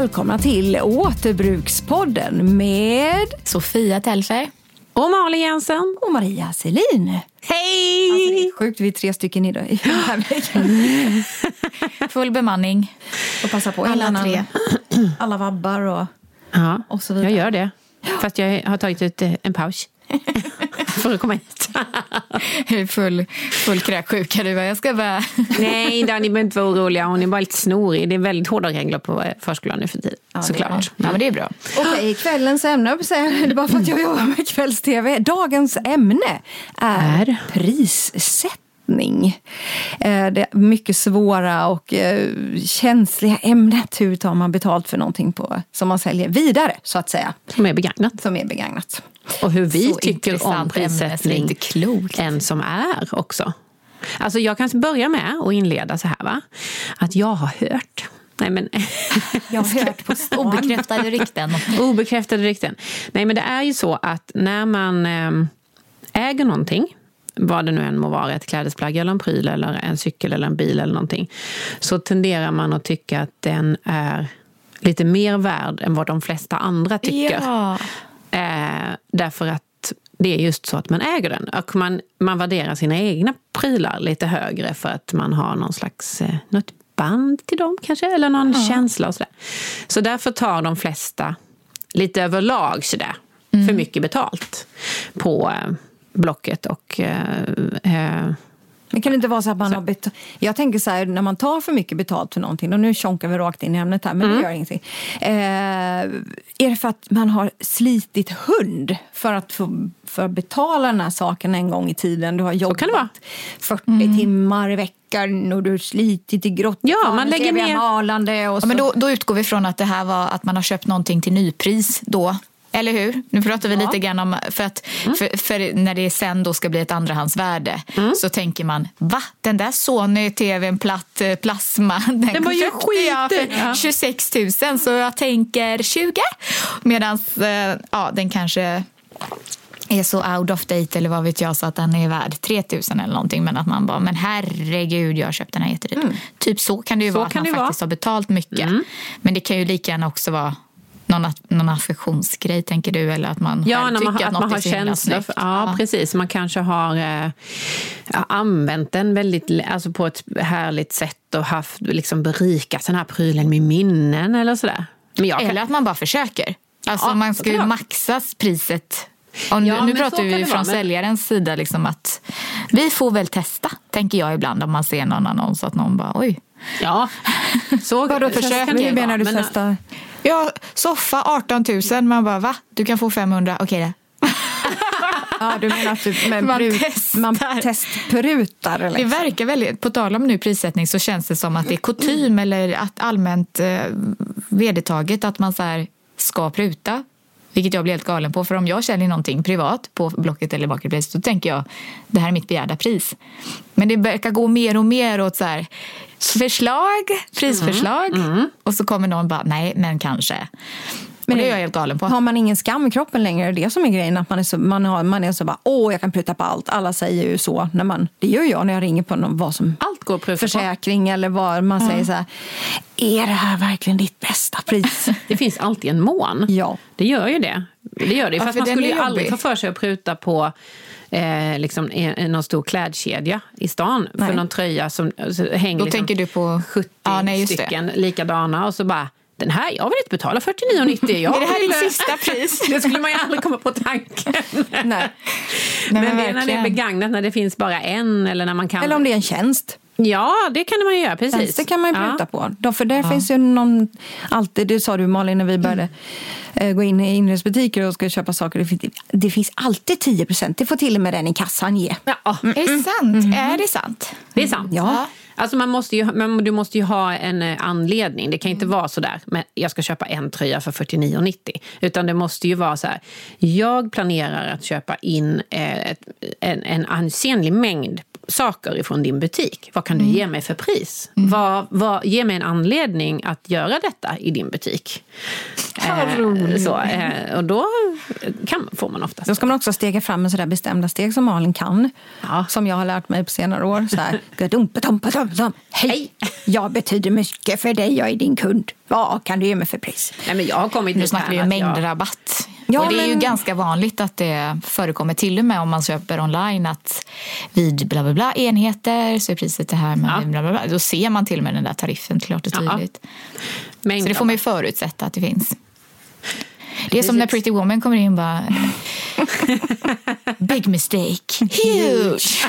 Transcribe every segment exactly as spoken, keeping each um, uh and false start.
Välkomna till Återbrukspodden med Sofia Telve och Malin Jensen och Maria Selin. Hej! Alltså det är sjukt, vi är tre stycken idag i den här veckan. Full bemanning och passa på alla innan, tre. Alla vabbar och, ja, och så vidare. Jag gör det, fast jag har tagit ut en paus. För att komma hit. Jag är full, full kräksjuka du. Jag ska bara... Nej, då, ni behöver inte vara oroliga. Hon är bara lite snorig. Det är väldigt hårda regler på förskolan nu för tiden. Ja, såklart. Ja, men det är bra. Och i kvällens ämne, det är bara för att jag jobbar med kvälls-tv. Dagens ämne är prissättning. Det mycket svåra och känsliga ämnet. Hur tar man betalt för någonting på, som man säljer vidare, så att säga. Som är begagnat. Som är begagnat. Och hur vi så tycker om prissättning än som är också. Alltså jag kan börja med och inleda så här, va? Att jag har hört... Nej, men... Jag har hört på stan. Obekräftade rykten. Obekräftade rykten. Nej, men det är ju så att när man äger någonting... vad det nu än må vara, ett klädesplagg eller en pryl eller en cykel eller en bil eller någonting, så tenderar man att tycka att den är lite mer värd än vad de flesta andra tycker. Ja. Eh, därför att det är just så att man äger den och man, man värderar sina egna prylar lite högre för att man har någon slags eh, något band till dem kanske, eller någon ja. känsla och sådär. Så därför tar de flesta lite överlag sådär mm. för mycket betalt på... Eh, Blocket och... Eh, eh, det kan inte vara så att man så. har betalt... Jag tänker så här, när man tar för mycket betalt för någonting, och nu tjonkar vi rakt in i ämnet här, men mm. det gör ingenting. Eh, är det för att man har slitit hund för att få för att betala den här saken en gång i tiden? Du har jobbat fyrtio mm. timmar i veckan och du har slitit i grott. Ja, man lägger ner... Malande och ja, men då, då utgår vi från att det här var att man har köpt någonting till nypris då. Eller hur? Nu pratar vi ja. lite grann om... För, att, mm. för, för när det sen då ska bli ett andrahandsvärde mm. så tänker man, va? Den där Sony-tvn platt plasma, den, den var ju skit för tjugosex tusen, så jag tänker tjugo. Medan ja, den kanske är så out of date eller vad vet jag, så att den är värd tre tusen eller någonting. Men att man bara, men herregud, jag har köpt den här jättedyrt. Mm. Typ så kan det ju så vara att man faktiskt vara. har betalt mycket. Mm. Men det kan ju lika gärna också vara... Någon, någon affektionsgrej, tänker du? Eller att man ja, tycker man, att, att man något har känslor. För, ja, ja, precis. Man kanske har eh, använt den väldigt, alltså på ett härligt sätt och haft, liksom berikat den här prylen med minnen eller sådär. Men jag eller kan... att man bara försöker. Alltså ja, man ska ju maxas priset. Och nu ja, nu pratar vi från vara, säljarens men... sida. Liksom att vi får väl testa, tänker jag ibland, om man ser någon annons att någon bara, oj. Ja, så kan du försöka. Hur menar du testa? Ja, soffa arton tusen. Man bara, va? Du kan få fem hundra. Okej, okay, det. Ja, du menar att du, men man, prut, testar. man testprutar. Liksom. Det verkar väldigt, på tal om nu prissättning så känns det som att det är kutym mm. eller att allmänt eh, vedertaget att man så här ska pruta. Vilket jag blir helt galen på. För om jag säljer någonting privat på Blocket eller Marketplace så tänker jag, det här är mitt begärda pris. Men det verkar gå mer och mer åt så här, förslag, prisförslag. Mm. Mm. Och så kommer någon bara, nej men kanske. Men det är jag helt galen på. Har man ingen skam i kroppen längre? Det är det som är grejen. Att man är så, man har, man är så bara, åh jag kan pruta på allt. Alla säger ju så. När man, det gör jag när jag ringer på någon, vad som allt går på försäkring eller vad man mm. säger så här. Är det här verkligen ditt bästa pris? Det finns alltid en mån. Ja. Det gör ju det. Det gör det. Ja, fast man skulle ju aldrig ta för sig att pruta på eh, liksom en, någon stor klädkedja i stan. Nej. För någon tröja som hänger då liksom tänker du på sjuttio ja, nej, stycken det. Likadana och så bara den här, jag vill inte betala fyrtionio nittio. Jag är det här ditt sista pris? Det skulle man ju aldrig komma på tanken. Nej. Nej, men, men det är när det är begagnat, när det finns bara en. Eller, när man kan... eller om det är en tjänst. Ja, det kan man ju göra, precis. Tjänster kan man ju pruta ja. på. Då, för där ja. finns ju någon... alltid, det sa du Malin när vi började mm. gå in i inresbutiker och ska köpa saker. Det finns, det finns alltid tio procent. Det får till och med den i kassan ge. Ja. Mm. Är det sant? Mm. Är det sant? Det är sant. Ja. ja. Alltså man måste ju, man, du måste ju ha en anledning. Det kan inte vara så där. Men jag ska köpa en tröja för fyrtionio nittio. Utan det måste ju vara så här. Jag planerar att köpa in eh, ett, en, en ansenlig mängd saker ifrån din butik. Vad kan du mm. ge mig för pris? Mm. Vad, vad, ge mig en anledning att göra detta i din butik. Eh, så, eh, och då kan, får man oftast. Då ska man också stega fram en sådär bestämda steg som Malin kan. Ja. Som jag har lärt mig på senare år. Så här, hej, jag betyder mycket för dig, jag är din kund. Vad kan du ge mig för pris? Nej, men jag har kommit nu snackar vi ju mängdrabatt. Ja, och det är men... ju ganska vanligt att det förekommer till och med om man köper online att vid bla bla bla enheter så är priset det här med ja. bla bla bla. Då ser man till och med den där tariffen klart och tydligt. Ja. Så det får man ju förutsätta att det finns. Det är som när Pretty Woman kommer in och bara... Big mistake. Huge.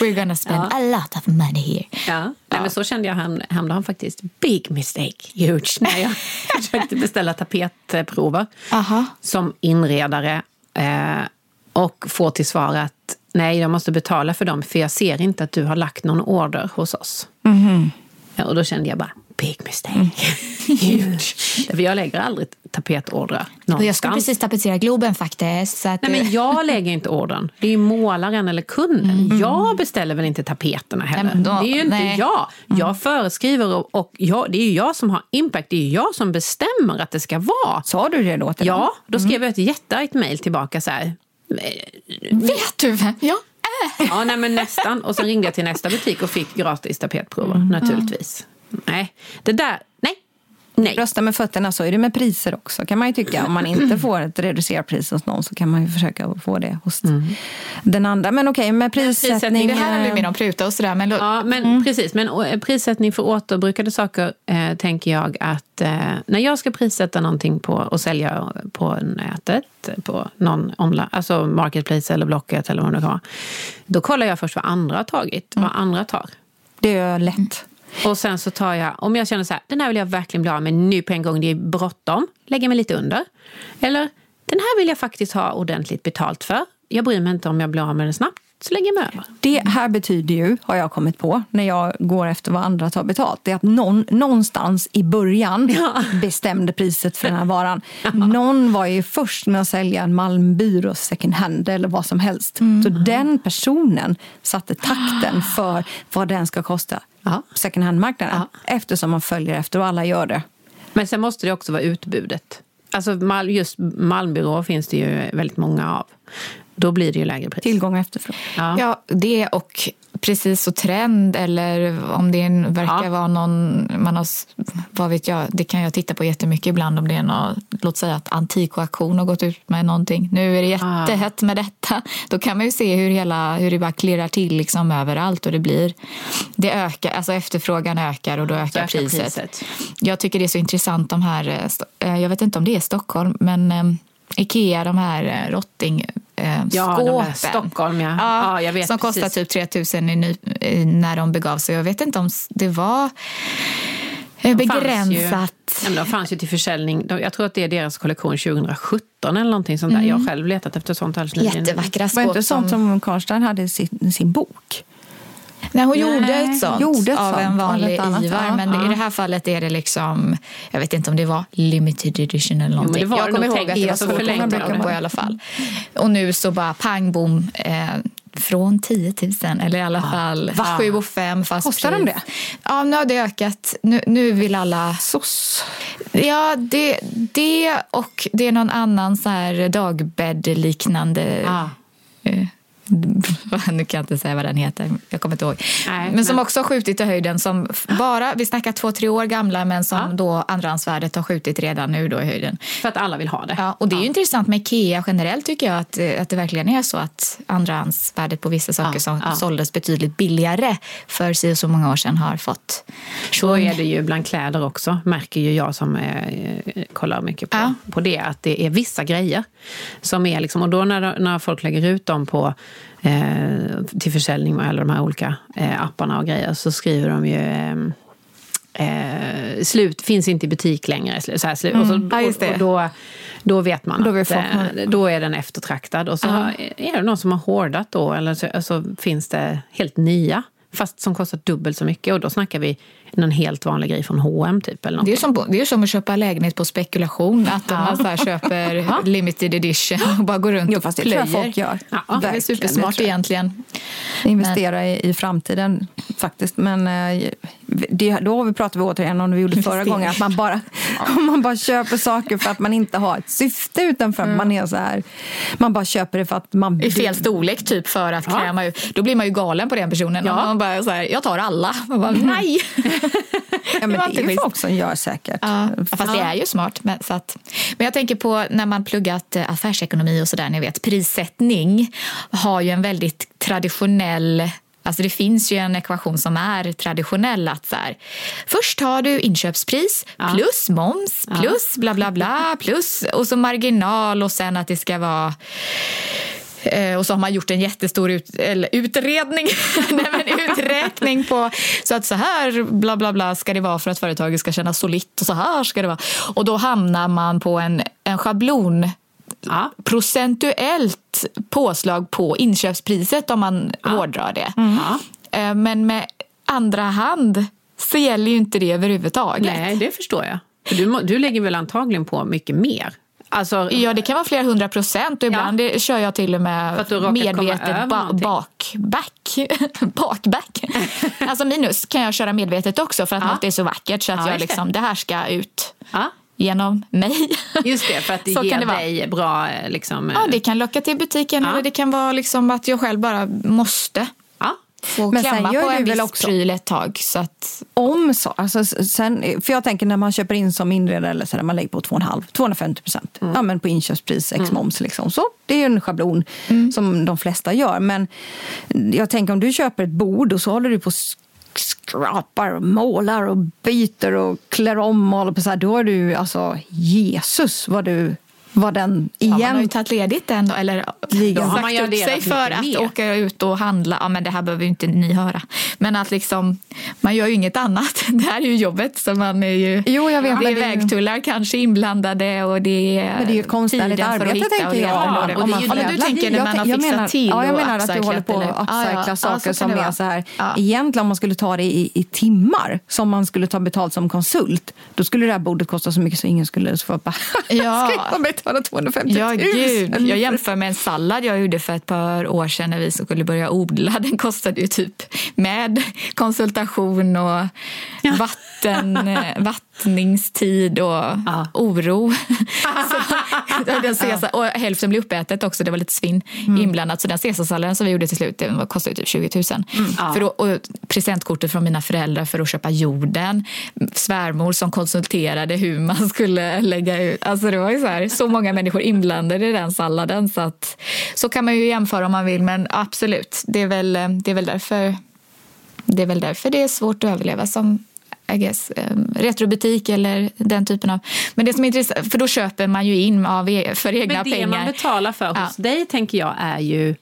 We're gonna spend ja. a lot of money here. Ja, Nej, ja. men så kände jag häromdagen faktiskt. Big mistake. Huge. När jag försökte beställa tapetprover Aha. som inredare. Eh, och få till svar att nej, jag måste betala för dem. För jag ser inte att du har lagt någon order hos oss. Mm-hmm. Ja, och då kände jag bara... big mistake. Huge. För jag lägger aldrig tapetordrar någonstans. Jag ska precis tapetsera Globen faktiskt. Så att Nej, men jag lägger inte ordern. Det är ju målaren eller kunden. Mm. Jag beställer väl inte tapeterna heller. Då, det är ju inte nej. jag. Jag föreskriver och, och jag, det är ju jag som har impact. Det är ju jag som bestämmer att det ska vara. Sa du det då till Ja, då skrev mm. jag ett jätteargt mejl tillbaka så här. Vet du vem? Ja. Ja, nej, men nästan. Och sen ringde jag till nästa butik och fick gratis tapetprover, mm. naturligtvis. Nej, det där, nej, nej. Rösta med fötterna, så är det med priser också. Kan man ju tycka, om man inte får ett reducerat pris hos någon så kan man ju försöka få det hos mm. den andra. Men okej, okay, med prissättning, prissättning. Det här handlar mer om pruta och sådär. Men lo- ja, men mm. precis. Men prissättning för återbrukade saker eh, tänker jag att eh, när jag ska prissätta någonting på och sälja på nätet, på någon online, alltså Marketplace eller Blocket eller vad det kan vara, då kollar jag först vad andra har tagit, mm. vad andra tar. Det är lätt. Mm. Och sen så tar jag, om jag känner så här, den här vill jag verkligen bli av med nu på en gång, det är bråttom, lägger mig lite under. Eller, den här vill jag faktiskt ha ordentligt betalt för. Jag bryr mig inte om jag blir av med den snabbt, så lägger jag mig över. Det här betyder ju, har jag kommit på, när jag går efter vad andra tar betalt, det är att någon någonstans i början ja. bestämde priset för den här varan. Ja. Någon var ju först med att sälja en Malmbyros second hand eller vad som helst. Mm. Så den personen satte takten för vad den ska kosta. Ja. Second hand-marknaden, ja. eftersom man följer efter och alla gör det. Men sen måste det också vara utbudet. Alltså just Malmbyrå finns det ju väldigt många av. Då blir det ju lägre pris. Tillgång och efterfrågan. Ja. ja, det och precis och trend eller om det verkar ja. vara någon, man har, vad vet jag, det kan jag titta på jättemycket ibland om det är någon, låt säga att antikoaktion har gått ut med någonting. Nu är det jättehett med detta. Då kan man ju se hur hela, hur det bara klirrar till liksom överallt och det blir, det ökar, alltså efterfrågan ökar och då ökar, ökar priset. priset. Jag tycker det är så intressant de här, jag vet inte om det är Stockholm, men IKEA, de här rotting skåpen. Ja, de här Stockholm, ja. Ja, ja jag vet som precis. Kostade typ tre tusen i, när de begav sig. Jag vet inte om det var Begränsat. De fanns ju till försäljning. Jag tror att det är deras kollektion tjugo sjutton eller någonting sånt där. Mm. Jag har själv letat efter sånt alldeles nyligen. Jättevackra skåp. Var inte sånt som Karlstein hade i sin, sin bok? Nej, hon Nej, gjorde ett sånt gjorde ett av sånt, en vanlig Ivar. Ja, men ja. I det här fallet är det liksom, jag vet inte om det var limited edition eller någonting. Jo, jag kommer ihåg att det var så förlängt på i alla fall. Och nu så bara pang, bom, eh, från tio tusen eller i alla ja. fall ja. sju och fem fast. Kostar de det? Ja, nu har det ökat. Nu, nu vill alla... Sås. Ja, det, det och det är någon annan så här dagbädd-liknande... Ja. Eh, nu kan jag inte säga vad den heter, jag kommer inte ihåg. Nej, men som men... också har skjutit i höjden, som bara, vi snackar två, tre år gamla, men som ja. då andrahandsvärdet har skjutit redan nu då i höjden. För att alla vill ha det. Ja, och det är ju ja. intressant med IKEA generellt, tycker jag, att, att det verkligen är så att andrahandsvärdet på vissa saker ja. som ja. såldes betydligt billigare för sig så många år sedan har fått. Så är det ju bland kläder också, märker ju jag som är, kollar mycket på, ja. på det, att det är vissa grejer som är liksom, och då när, när folk lägger ut dem på till försäljning med alla de här olika apparna och grejer, så skriver de ju eh, slut, finns inte i butik längre så här, slut. Mm. Och, så, och, och då, då vet man då att eh, då är den eftertraktad, och så uh-huh. har, är det någon som har hårdat då, eller så, så finns det helt nya fast som kostar dubbelt så mycket, och då snackar vi någon helt vanlig grej från H och M typ eller något. Det är som på, det är som att köpa lägenhet på spekulation, att de ja. så här köper limited edition och bara går runt jo, och fast det plöjer. Tror jag folk gör. Ja, ja. Det är supersmart egentligen. Investera men. i, i framtiden faktiskt, men eh, det, då har vi pratat vi återigen om det vi gjorde förra gången, att man bara ja. man bara köper saker för att man inte har ett syfte, utan för att mm. man är så här, man bara köper det för att man i fel storlek typ, för att ja. kräma ut. Då blir man ju galen på den personen. Ja. Man bara så här, jag tar alla. Man bara, mm. nej. Ja, men det, det är ju folk som gör säkert. Ja, fast det är ju smart. Men, så att, men jag tänker på när man pluggat affärsekonomi och sådär, ni vet, prissättning har ju en väldigt traditionell, alltså det finns ju en ekvation som är traditionell, att så här, först har du inköpspris ja. plus moms, plus ja. bla bla bla, plus och så marginal, och sen att det ska vara... Och så har man gjort en jättestor ut, eller utredning, nej men uträkning på, så att så här bla bla bla ska det vara för att företaget ska känna solitt, och så här ska det vara. Och då hamnar man på en, en schablon ja. procentuellt påslag på inköpspriset om man ja. hårdrar det. Mm. Ja. Men med andra hand så gäller ju inte det överhuvudtaget. Nej, det förstår jag. För du, du lägger väl antagligen på mycket mer? Alltså, ja, det kan vara flera hundra procent, och ibland ja. det kör jag till och med medvetet ba- bak, back, bak, back. Alltså minus kan jag köra medvetet också, för att ja. något är så vackert så att ja, jag liksom, det här ska ut ja. genom mig. Just det, för att det ger det dig bra liksom. Ja, det kan locka till butiken ja. eller det kan vara liksom att jag själv bara måste. Men sen gör du väl också ett tag, så att om så alltså, sen, för jag tänker när man köper in som inredare eller så där, man lägger på två komma fem till tvåhundrafemtio procent mm. ja, men på inköpspris ex moms mm. liksom, så det är ju en schablon mm. som de flesta gör. Men jag tänker om du köper ett bord och så håller du på skrapar och målar och byter och klär om och på så här, då är du alltså Jesus vad du var den igen. Ja, man har ju tagit ledigt den. Eller ja, sagt man upp sig för att mer. åka ut och handla. Ja, men det här behöver ju inte ni höra. Men att liksom, man gör ju inget annat. Det här är ju jobbet. Så man är ju, jo, jag vet. Det är vägtullar kanske inblandade. Och det är, men det är ju konstnärligt arbete, tänker jag. Ja, och, och man, man, du tänker när man har fixat menar, till. Ja, jag menar att du håller på att upcycla ja, saker ja, som är så här. Ja. Egentligen om man skulle ta det i, i timmar, som man skulle ta betalt som konsult, då skulle det här bordet kosta så mycket så ingen skulle få bara, ja. tvåhundrafemtio tusen. Ja, gud. Jag jämför med en sallad jag gjorde för ett par år sedan när vi skulle börja odla. Den kostade ju typ med konsultation och vatten, vattningstid och ja. oro. Så, den sesa, och hälften blev uppätet också, det var lite svinn mm. inblandat. Så den sesasalladen som vi gjorde till slut, den kostade typ tjugo tusen. Mm. Ja. För då, och presentkortet från mina föräldrar för att köpa jorden. Svärmor som konsulterade hur man skulle lägga ut. Alltså det var ju så här, så många människor inblandade i den salladen, så att så kan man ju jämföra om man vill, men absolut, det är väl det är väl därför det är väl därför det är svårt att överleva som I guess, um, retrobutik eller den typen av... Men det som är intressant, för då köper man ju in av e- för egna pengar. Men det pengar. man betalar för ja. hos dig, tänker jag, är ju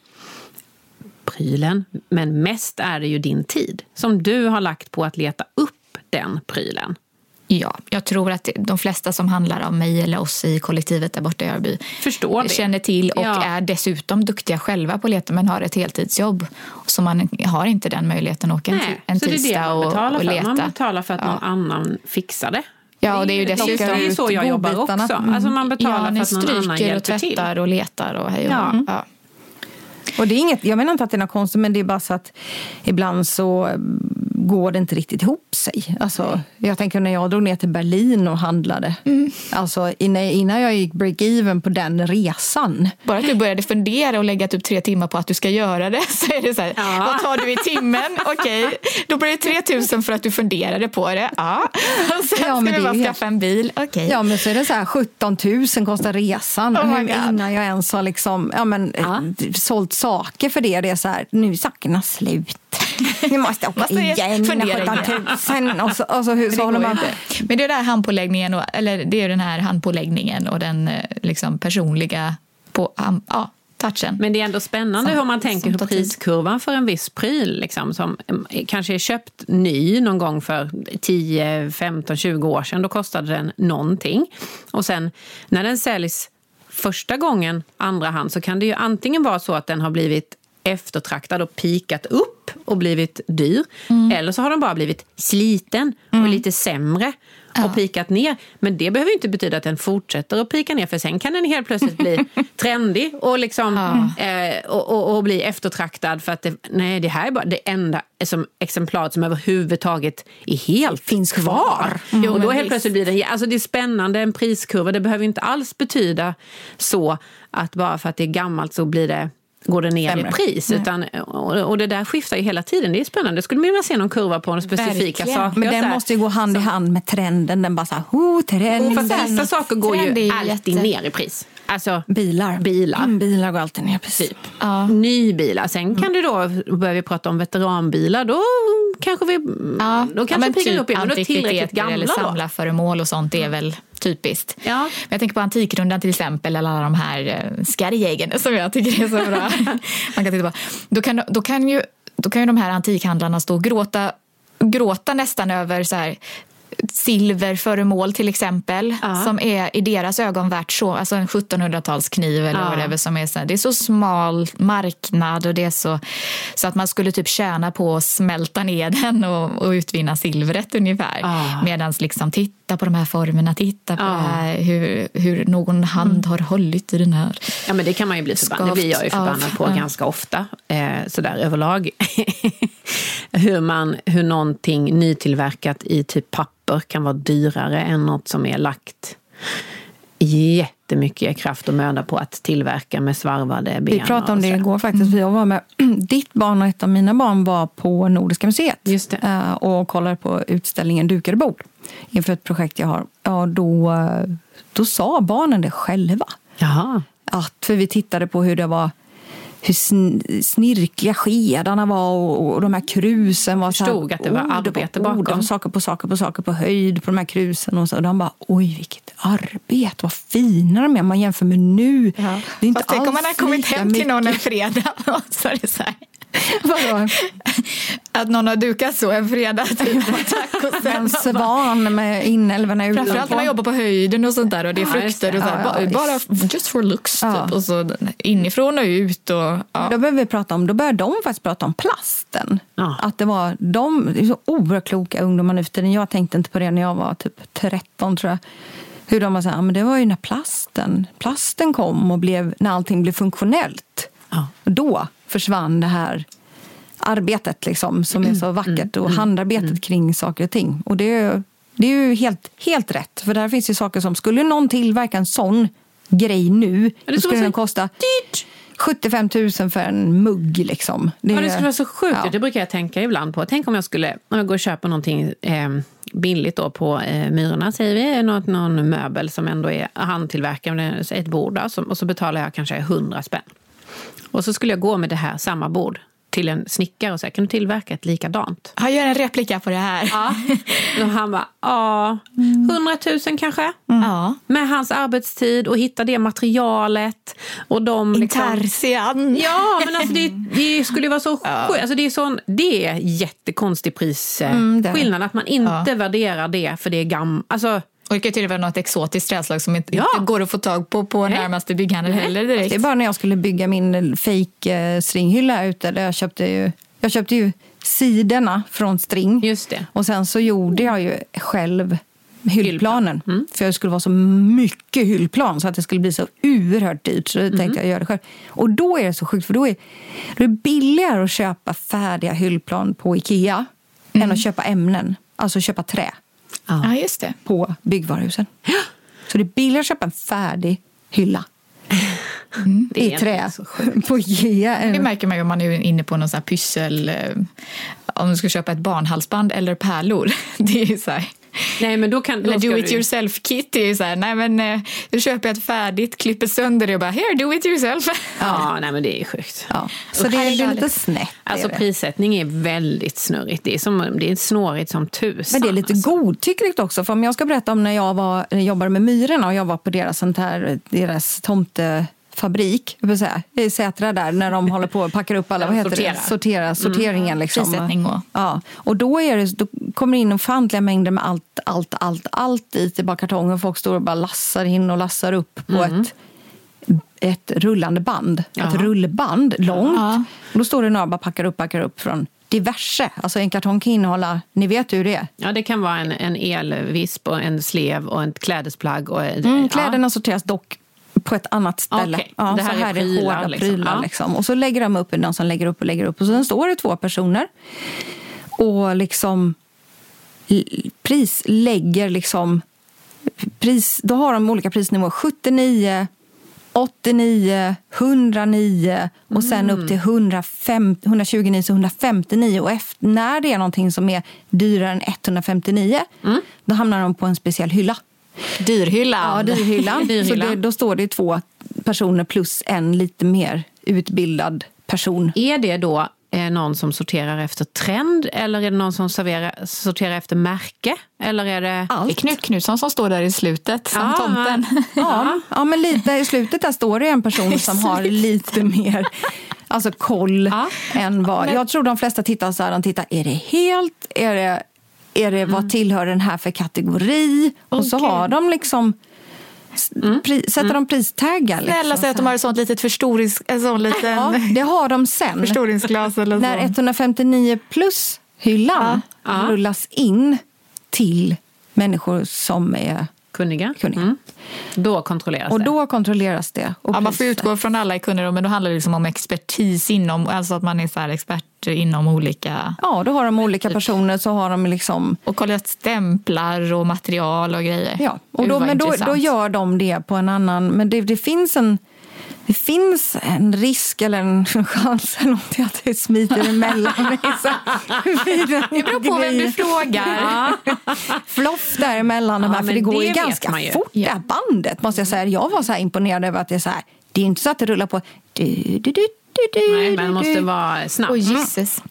prylen, men mest är det ju din tid som du har lagt på att leta upp den prylen. Ja, jag tror att de flesta som handlar av mig eller oss i kollektivet där borta i Örby förstår det. Känner till och ja. Är dessutom duktiga själva på att leta, men har ett heltidsjobb. Så man har inte den möjligheten att åka Nej, en tisdag och, och leta. Man betalar för att ja. Någon annan fixar det. Ja, och det är ju dessutom det är så jag jobbar också. Alltså man betalar ja, för att någon annan hjälper till. Ja, ni stryker och tvättar och letar och hej och ja. Mm. ja. Och det är inget, jag menar inte att det är något konstigt, men det är bara så att ibland så går det inte riktigt ihop sig. Alltså, jag tänker när jag drog ner till Berlin och handlade. Mm. Alltså innan, innan jag gick break-even på den resan. Bara att du började fundera och lägga typ tre timmar på att du ska göra det, så är det så här, ja. Vad tar du i timmen? Okej, okay. Då blir det tre tusen för att du funderade på det. Ja, och sen ja, ska vi bara skaffa en bil. Okay. Ja, men så är det så här, sjutton tusen kostar resan. Oh innan jag ens har liksom, ja men, ja. sålt saker för det. Det är så här, nu saknar slut. Nu måste jag åka igen. sjutton tusen och så, och så, hur, så håller man inte. Men det är den här handpåläggningen och, eller det är den här handpåläggningen och den liksom personliga på, ja, touchen. Men det är ändå spännande som, hur man tänker hur priskurvan för en viss pryl liksom, som kanske är köpt ny någon gång för tio, femton, tjugo år sedan, då kostade den någonting. Och sen när den säljs första gången andra hand, så kan det ju antingen vara så att den har blivit eftertraktad och pikat upp och blivit dyr. Mm. Eller så har de bara blivit sliten mm. och lite sämre ja. Och pikat ner. Men det behöver ju inte betyda att den fortsätter att pika ner, för sen kan den helt plötsligt bli trendig och, liksom, ja. eh, och, och, och bli eftertraktad för att det, nej, det här är bara det enda som exemplar som överhuvudtaget är helt finns kvar. Mm. Och då helt plötsligt blir det, alltså det är spännande, en priskurva. Det behöver inte alls betyda så att bara för att det är gammalt så blir det går det ner Sämre. I pris. Utan, och det där skiftar ju hela tiden. Det är spännande. Skulle man ju se någon kurva på några specifika Verkligen. Saker. Men den måste ju gå hand i hand med trenden. Den bara så här, ho, trenden. Fast vissa saker går ju alltid ner i pris. Alltså, bilar. Bilar. Mm, bilar går alltid ner, precis. Typ. Ja. Nybilar. Sen mm. kan du då, börjar vi prata om veteranbilar, då kanske vi ja. Då kanske ja, piggar typ upp igen. Men då tillräckligt gamla eller samla föremål och sånt är väl typiskt. Ja. Men jag tänker på Antikrundan till exempel, eller alla de här skarjägen som jag tycker är så bra. Man kan titta på. Då kan, då kan ju, då kan ju de här antikhandlarna stå och gråta, gråta nästan över så här silverföremål till exempel ja. Som är i deras ögon värt så, alltså en sjuttonhundratalskniv eller ja. Whatever som är så, det är så smal marknad och det är så så att man skulle typ tjäna på att smälta ner den och, och utvinna silvret ungefär ja. Medans liksom titta på de här formerna, titta på ja. Det här, hur, hur någon hand har hållit i den här. Ja, men det kan man ju bli förbannad, det blir jag ju förbannad ja. På ja. Ganska ofta eh, sådär överlag hur man, hur någonting nytillverkat i typ papper kan vara dyrare än något som är lagt jättemycket kraft och möda på att tillverka med svarvade ben. Vi pratade om det igår faktiskt. Mm. Jag var med ditt barn och ett av mina barn var på Nordiska museet. Just det. Och kollade på utställningen Dukade bord inför ett projekt jag har. Ja, då, då sa barnen det själva. Jaha. Att, för vi tittade på hur det var, hur snirkliga skedarna var och, och de här krusen var så här, stod att det var arbete ord, bakom. Ord, saker på saker på saker på höjd på de här krusen och så. Och de bara, oj vilket arbete, vad fina de är. Man jämför med nu. Ja. Det är inte alls. Fast man har kommit hem till någon en fredag och så är det så här. Vadå? Att någon har dukat så en fredag typ. En svan med inälvorna utanför. Framförallt när man jobbar på höjden och sånt där. Och det är ja, frukter det. Och så här, ja, ja, bara just for looks ja. Typ. Och så inifrån och ut och ja. Då började vi prata om, då började de faktiskt prata om plasten ja. Att det var de det är så oerhört kloka ungdomar nu för tiden. Jag tänkte inte på det när jag var typ tretton tror jag. Hur de var så här, men det var ju när plasten Plasten kom och blev, när allting blev funktionellt ja. Då försvann det här arbetet liksom, som är så vackert och handarbetet kring saker och ting. Och det är ju, det är ju helt, helt rätt. För där finns ju saker som, skulle någon tillverka en sån grej nu, då skulle den kosta dyrt. sjuttiofem tusen för en mugg liksom. Det, ja, det skulle vara så sjukt. Ja. Det brukar jag tänka ibland på. Tänk om jag skulle, om jag går och köper någonting eh, billigt då på eh, Myrorna, säger vi, något, någon möbel som ändå är handtillverkad, ett bord då, som, och så betalar jag kanske hundra spänn. Och så skulle jag gå med det här samma bord till en snickare och så här, kan du tillverka ett likadant? Han gör en replika på det här. Ja. Och han bara, ja, hundratusen kanske. Mm. Ja. Med hans arbetstid och hitta det materialet. Och de Intarsian. Liksom, ja, men alltså det, det skulle ju vara så ja. skönt. Alltså det är sån, det är jättekonstig prisskillnad. Mm, att man inte ja. värderar det för det är gammalt. Alltså, och det kan till och med något exotiskt trädslag som inte, ja. inte går att få tag på på Nej. närmaste bygghandel heller direkt. Det är bara när jag skulle bygga min fake stringhylla ute där jag köpte ju, jag köpte ju sidorna från String. Just det. Och sen så gjorde jag ju själv hyllplanen. Mm. För jag skulle vara så mycket hyllplan så att det skulle bli så oerhört dyrt. Så då tänkte mm. jag göra det själv. Och då är det så sjukt för då är, då är det billigare att köpa färdiga hyllplan på IKEA mm. än att köpa ämnen. Alltså köpa trä. Ja. Ja, just det. På byggvaruhusen. Ja. Så det är billigare att köpa en färdig hylla. Mm. Det är I trä. På Gea. Det märker man ju om man är inne på någon sån här pyssel. Om du ska köpa ett barnhalsband eller pärlor. Det är ju så här. Nej, men då kan, då eller do it du... yourself kit. Det är ju så här, nej men du köper ett färdigt, klipper sönder det och bara, here, do it yourself. Ja, nej men det är sjukt. Ja. Så det är, det är lite snett. Alltså det. Prissättning är väldigt snurrigt. Det är, som, det är snårigt som tusan. Men det är lite alltså. godtyckligt också. För om jag ska berätta om när jag var, när jag jobbade med Myren och jag var på deras, sånt här, deras tomte... fabrik, jag vill säga, i Sätra där när de håller på att packa upp alla, vad heter sortera. det? Sortera, sorteringen mm. liksom. Prissättning och. Ja, och då, är det, då kommer det in en ofantliga mängder med allt, allt, allt, allt i bara kartonger. Folk står och bara lassar in och lassar upp på mm. ett, ett rullande band. Ja. Ett rullband, långt. Ja. Och då står det några bara packar upp, packar upp från diverse. Alltså en kartong kan innehålla, ni vet hur det är. Ja, det kan vara en, en elvisp och en slev och ett klädesplagg. Och, mm, kläderna ja. sorteras dock på ett annat ställe. Okay. Ja, det här, så här är, prylar, är hårda liksom. prylar. Ja. Liksom. Och så lägger de upp, någon som lägger upp och lägger upp. Och sen står det två personer. Och liksom pris lägger liksom pris, då har de olika prisnivåer. sjuttionio, åttionio, etthundranio och mm. sen upp till etthundrafemtio, etthundratjugonio, etthundrafemtionio. Och efter, när det är någonting som är dyrare än etthundrafemtionio mm. då hamnar de på en speciell hylla. Dyrhyllan. Ja, dyrhyllan. Dyrhyllan. Så det, då står det två personer plus en lite mer utbildad person. Är det då eh, någon som sorterar efter trend? Eller är det någon som serverar, sorterar efter märke? Eller är det... Allt. Det är Knut Knutsson som står där i slutet som ja, tomten. Ja, ja. Ja, men lite i slutet där står det en person som har lite mer... Alltså koll ja. än vad... Jag tror de flesta tittar så här, de tittar, är det helt... Är det... Är det, vad tillhör den här för kategori? Okay. Och så har de liksom... Mm. Pri, sätter mm. de pristaggar? Liksom, eller så att de har ett sånt litet förstorings... Sån liten ja, det har de sen. Förstoringsglas eller så. När etthundrafemtionio plus hyllan ja. rullas in till människor som är... Kunniga. Kunniga. Mm. Då kontrolleras och det. Och då kontrolleras det. Och ja, man får utgå från alla kunder, men då handlar det liksom om expertis inom, alltså att man är så här expert inom olika... Ja, då har de olika personer så har de liksom... Och kollat stämplar och material och grejer. Ja, och då, men då, då gör de det på en annan... Men det, det finns en... Det finns en risk eller en chans eller något att det smiter emellan. Det beror på vem du frågar. Ja. Floff däremellan. Ja, de här, för det går det ju ganska fort det här bandet. Måste jag, säga. Jag var så här imponerad över att det är så här. Det är inte så att det rullar på. Du, du, du, du, Nej, men det måste vara snabbt. Åh, Jesus.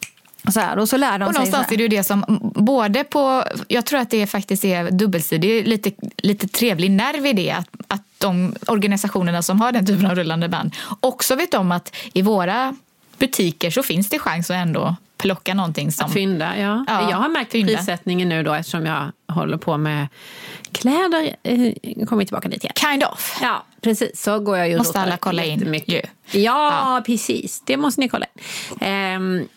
Så här, och så lär de och sig någonstans är det ju det som både på, jag tror att det faktiskt är dubbelsidigt, det är lite, lite trevlig nerv i det att, att de organisationerna som har den typen av rullande band också vet om att i våra butiker så finns det chans att ändå plocka någonting som... Att fynda, ja. ja. Jag har märkt fynda. Prissättningen nu då eftersom jag håller på med kläder. Jag kommer tillbaka dit igen. Kind of. Ja, precis. Så går jag ju... Måste alla kolla in. Mycket. Ja, ja, precis. Det måste ni kolla in. Ehm...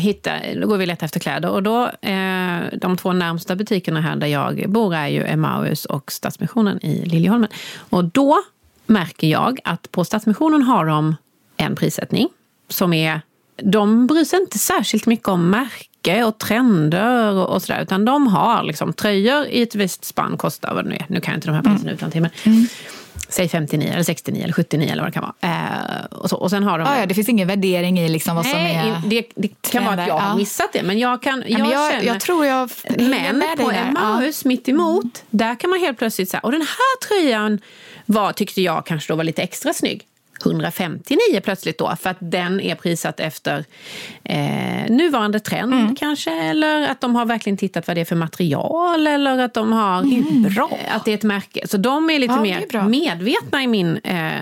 Hitta, då går vi leta efter kläder och då, eh, de två närmsta butikerna här där jag bor är ju Emmaus och Stadsmissionen i Liljeholmen. Och då märker jag att på Stadsmissionen har de en prissättning som är, de bryr sig inte särskilt mycket om märke och trender och, och sådär, utan de har liksom tröjor i ett visst spann kostar vad det nu är. Nu kan jag inte de här priserna mm. utan till, men mm. säg femtionio eller sextionio eller sjuttionio eller vad det kan vara. Eh, och, så, och sen har de... Ja, ja, det finns ingen värdering i liksom vad som Nej, är... Det, det kan trender. vara att jag har missat det. Men jag kan... Jag, men jag, känner, jag tror jag... Men på Emmaus ja. mitt emot, där kan man helt plötsligt säga, och den här tröjan var, tyckte jag kanske då var lite extra snygg. etthundrafemtionio plötsligt då, för att den är prissatt efter eh, nuvarande trend mm. kanske, eller att de har verkligen tittat vad det är för material, eller att de har mm. bra. Att det är ett märke. Så de är lite ja, mer är medvetna i min, eh,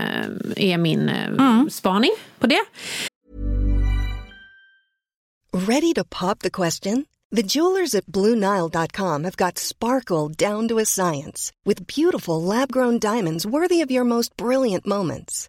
är min eh, mm. spaning på det. Ready to pop the question? The jewelers at Blue Nile dot com have got sparkle down to a science with beautiful lab-grown diamonds worthy of your most brilliant moments.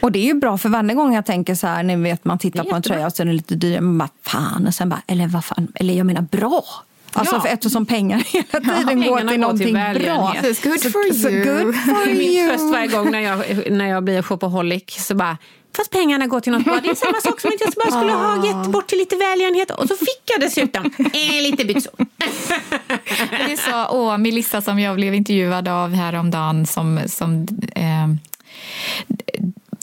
Och det är ju bra, för varje gång jag tänker så här, ni vet, man tittar på en tröja och så är den lite dyr, men bara, fan, och sen bara, eller vad fan, eller jag menar bra. Alltså ja. För eftersom pengar hela tiden ja, går till någonting går till bra. Så good for so, you. So good for you. Först varje gång när jag, när jag blir shopaholic så bara, fast pengarna går till något bra. Det är samma sak som att jag bara skulle ha gett bort till lite välgörenhet. Och så fick jag dessutom eh, lite byxor. Det sa åh, Melissa som jag blev intervjuad av häromdagen som, som eh,